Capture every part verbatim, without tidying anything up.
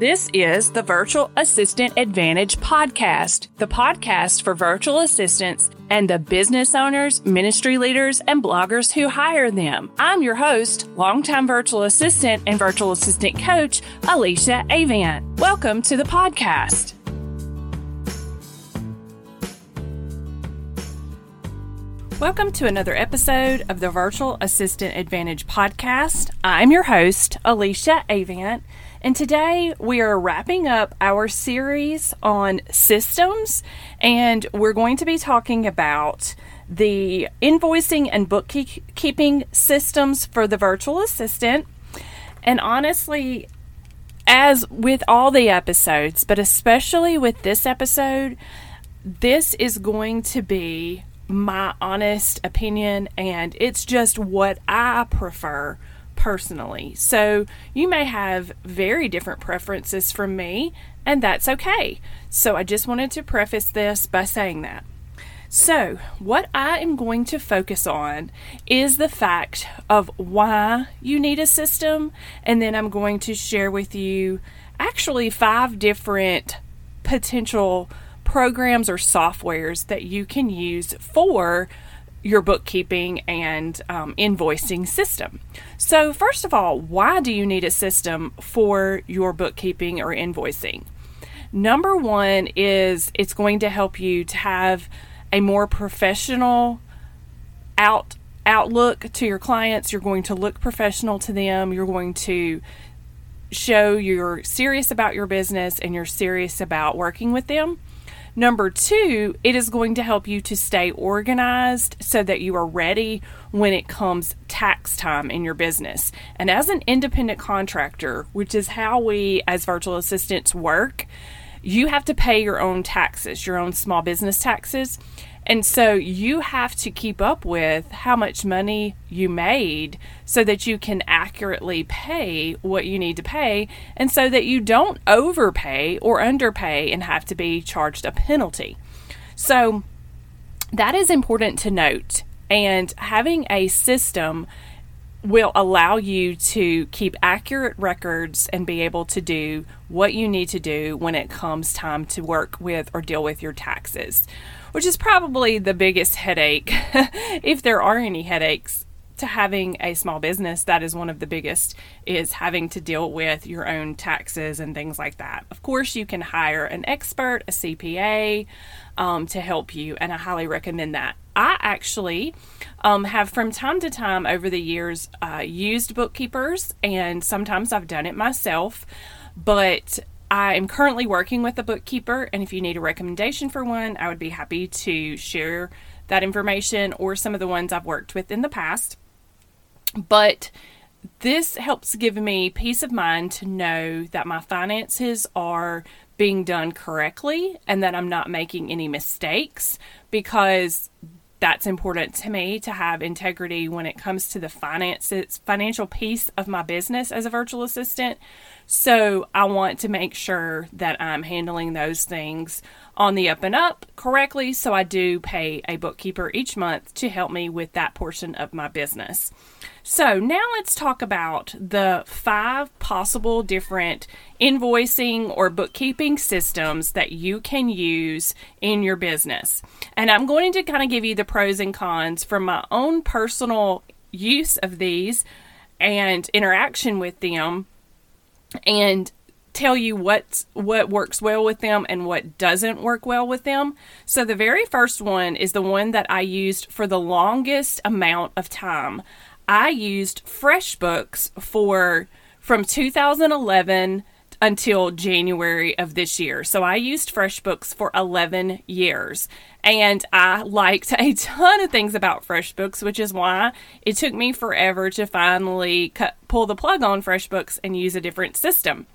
This is the Virtual Assistant Advantage podcast, the podcast for virtual assistants and the business owners, ministry leaders, and bloggers who hire them. I'm your host, longtime virtual assistant and virtual assistant coach, Alicia Avant. Welcome to the podcast. Welcome to another episode of the Virtual Assistant Advantage podcast. I'm your host, Alicia Avant. And today we are wrapping up our series on systems, and we're going to be talking about the invoicing and bookkeeping systems for the virtual assistant. And honestly, as with all the episodes, but especially with this episode, this is going to be my honest opinion, and it's just what I prefer personally. So you may have very different preferences from me, and that's okay. So I just wanted to preface this by saying that. So what I am going to focus on is the fact of why you need a system, and then I'm going to share with you actually five different potential programs or softwares that you can use for your bookkeeping and um, invoicing system. So first of all, why do you need a system for your bookkeeping or invoicing? Number one is it's going to help you to have a more professional out, outlook to your clients. You're going to look professional to them. You're going to show you're serious about your business and you're serious about working with them. Number two, it is going to help you to stay organized so that you are ready when it comes tax time in your business. And as an independent contractor, which is how we as virtual assistants work, you have to pay your own taxes, your own small business taxes. And so you have to keep up with how much money you made so that you can accurately pay what you need to pay, and so that you don't overpay or underpay and have to be charged a penalty. So that is important to note. And having a system will allow you to keep accurate records and be able to do what you need to do when it comes time to work with or deal with your taxes, which is probably the biggest headache, if there are any headaches, to having a small business. That is one of the biggest, is having to deal with your own taxes and things like that. Of course, you can hire an expert, a C P A, um, to help you, and I highly recommend that. I actually um, have from time to time over the years uh, used bookkeepers, and sometimes I've done it myself, but I am currently working with a bookkeeper, and if you need a recommendation for one, I would be happy to share that information or some of the ones I've worked with in the past. But this helps give me peace of mind to know that my finances are being done correctly and that I'm not making any mistakes, because that's important to me to have integrity when it comes to the finances, financial piece of my business as a virtual assistant. So I want to make sure that I'm handling those things on the up and up correctly. So I do pay a bookkeeper each month to help me with that portion of my business. So now let's talk about the five possible different invoicing or bookkeeping systems that you can use in your business. And I'm going to kind of give you the pros and cons from my own personal use of these and interaction with them, and tell you what, what works well with them and what doesn't work well with them. So the very first one is the one that I used for the longest amount of time. I used FreshBooks for from two thousand eleven until January of this year. So I used FreshBooks for eleven years, and I liked a ton of things about FreshBooks, which is why it took me forever to finally cut, pull the plug on FreshBooks and use a different system.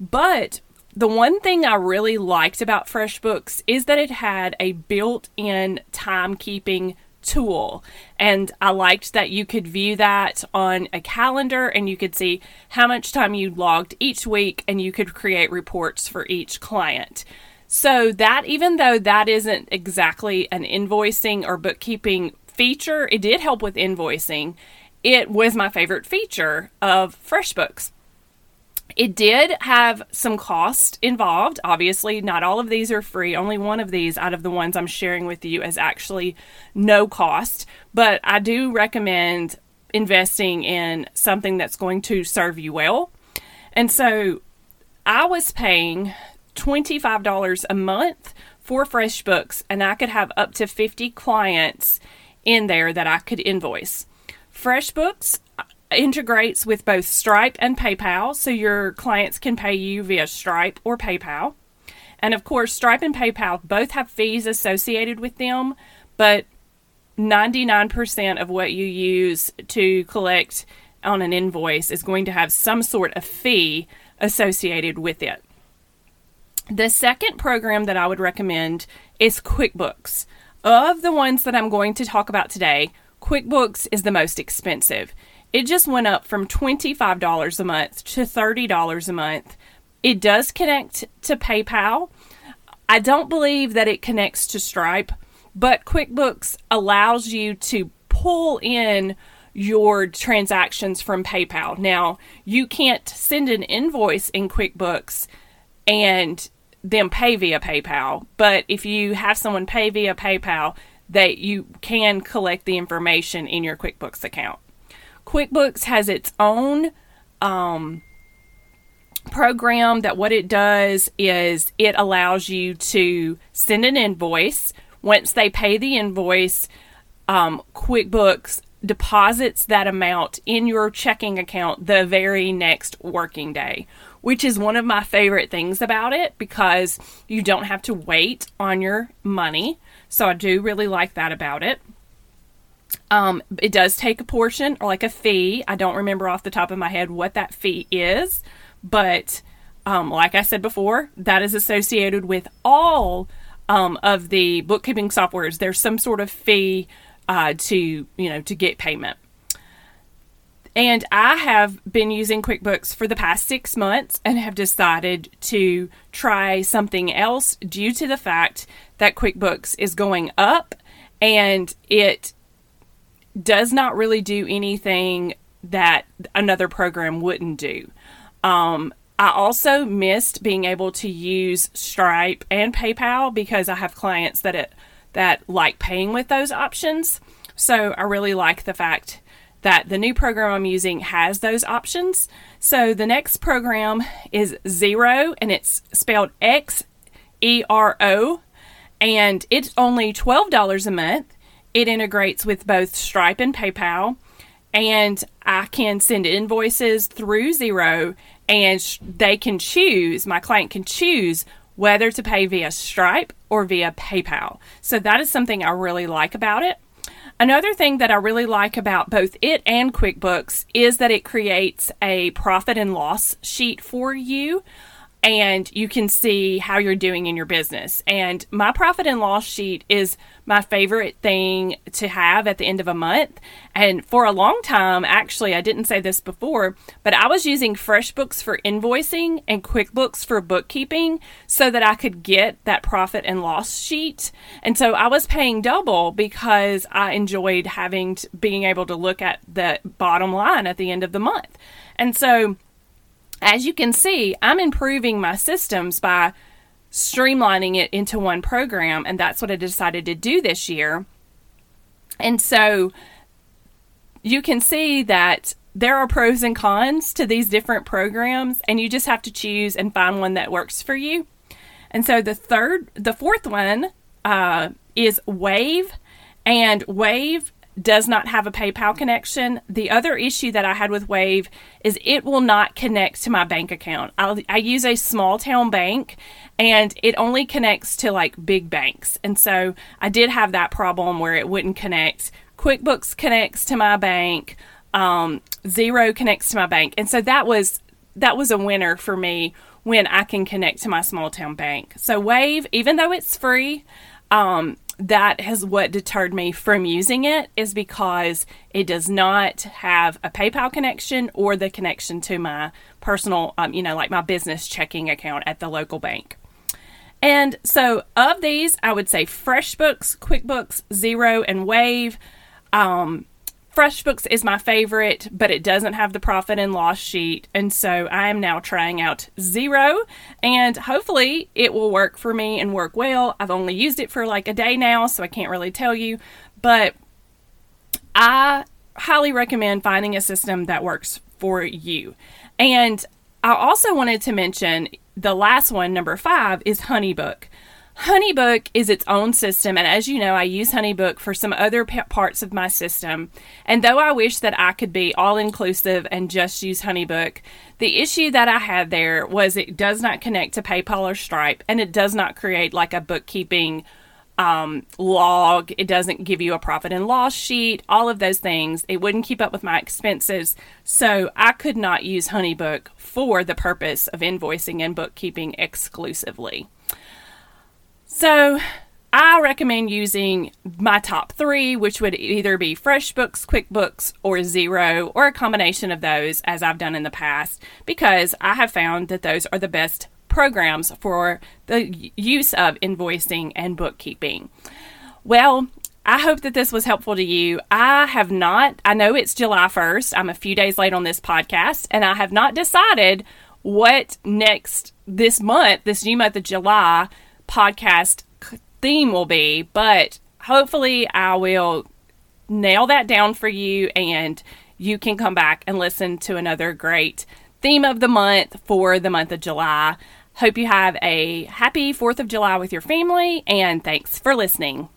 But the one thing I really liked about FreshBooks is that it had a built-in timekeeping tool, and I liked that you could view that on a calendar and you could see how much time you logged each week, and you could create reports for each client. So that, even though that isn't exactly an invoicing or bookkeeping feature, it did help with invoicing. It was my favorite feature of FreshBooks. It did have some cost involved. Obviously, not all of these are free. Only one of these out of the ones I'm sharing with you is actually no cost. But I do recommend investing in something that's going to serve you well. And so I was paying twenty-five dollars a month for FreshBooks, and I could have up to fifty clients in there that I could invoice. FreshBooks integrates with both Stripe and PayPal, so your clients can pay you via Stripe or PayPal. And of course, Stripe and PayPal both have fees associated with them, but ninety-nine percent of what you use to collect on an invoice is going to have some sort of fee associated with it. The second program that I would recommend is QuickBooks. Of the ones that I'm going to talk about today, QuickBooks is the most expensive. It just went up from twenty-five dollars a month to thirty dollars a month. It does connect to PayPal. I don't believe that it connects to Stripe, but QuickBooks allows you to pull in your transactions from PayPal. Now, you can't send an invoice in QuickBooks and then pay via PayPal, but if you have someone pay via PayPal, that you can collect the information in your QuickBooks account. QuickBooks has its own um, program that what it does is it allows you to send an invoice. Once they pay the invoice, um, QuickBooks deposits that amount in your checking account the very next working day, which is one of my favorite things about it because you don't have to wait on your money. So I do really like that about it. Um, it does take a portion or like a fee. I don't remember off the top of my head what that fee is, but um, like I said before, that is associated with all um, of the bookkeeping softwares. There's some sort of fee uh, to, you know, to get payment. And I have been using QuickBooks for the past six months and have decided to try something else due to the fact that QuickBooks is going up and it does not really do anything that another program wouldn't do. Um, I also missed being able to use Stripe and PayPal because I have clients that it, that like paying with those options. So I really like the fact that the new program I'm using has those options. So the next program is Xero, and it's spelled X E R O, and it's only twelve dollars a month. It integrates with both Stripe and PayPal, and I can send invoices through Xero, and sh- they can choose, my client can choose whether to pay via Stripe or via PayPal. So that is something I really like about it. Another thing that I really like about both it and QuickBooks is that it creates a profit and loss sheet for you, and you can see how you're doing in your business. And my profit and loss sheet is my favorite thing to have at the end of a month. And for a long time, actually, I didn't say this before, but I was using FreshBooks for invoicing and QuickBooks for bookkeeping so that I could get that profit and loss sheet. And so I was paying double because I enjoyed having to, being able to look at the bottom line at the end of the month. And so as you can see, I'm improving my systems by streamlining it into one program, and that's what I decided to do this year. And so you can see that there are pros and cons to these different programs, and you just have to choose and find one that works for you. And so the third, the fourth one uh, is Wave, and Wave does not have a PayPal connection. The other issue that I had with Wave is it will not connect to my bank account. I'll, I use a small town bank, and it only connects to like big banks. And so I did have that problem where it wouldn't connect. QuickBooks connects to my bank. Um, Xero connects to my bank. And so that was that was a winner for me when I can connect to my small town bank. So Wave, even though it's free, um, that is what deterred me from using it, is because it does not have a PayPal connection or the connection to my personal, um, you know, like my business checking account at the local bank. And so of these, I would say FreshBooks, QuickBooks, Xero, and Wave. Um, FreshBooks is my favorite, but it doesn't have the profit and loss sheet. And so I am now trying out Xero, and hopefully it will work for me and work well. I've only used it for like a day now, so I can't really tell you, but I highly recommend finding a system that works for you. And I also wanted to mention the last one, number five, is HoneyBook. HoneyBook is its own system, and as you know, I use HoneyBook for some other p- parts of my system. And though I wish that I could be all-inclusive and just use HoneyBook, the issue that I had there was it does not connect to PayPal or Stripe, and it does not create like a bookkeeping um, log. It doesn't give you a profit and loss sheet, all of those things. It wouldn't keep up with my expenses, so I could not use HoneyBook for the purpose of invoicing and bookkeeping exclusively. So I recommend using my top three, which would either be FreshBooks, QuickBooks, or Xero, or a combination of those, as I've done in the past, because I have found that those are the best programs for the use of invoicing and bookkeeping. Well, I hope that this was helpful to you. I have not, I know it's July first, I'm a few days late on this podcast, and I have not decided what next this month, this new month of July, podcast theme will be, but hopefully I will nail that down for you, and you can come back and listen to another great theme of the month for the month of July. Hope you have a happy fourth of July with your family, and thanks for listening.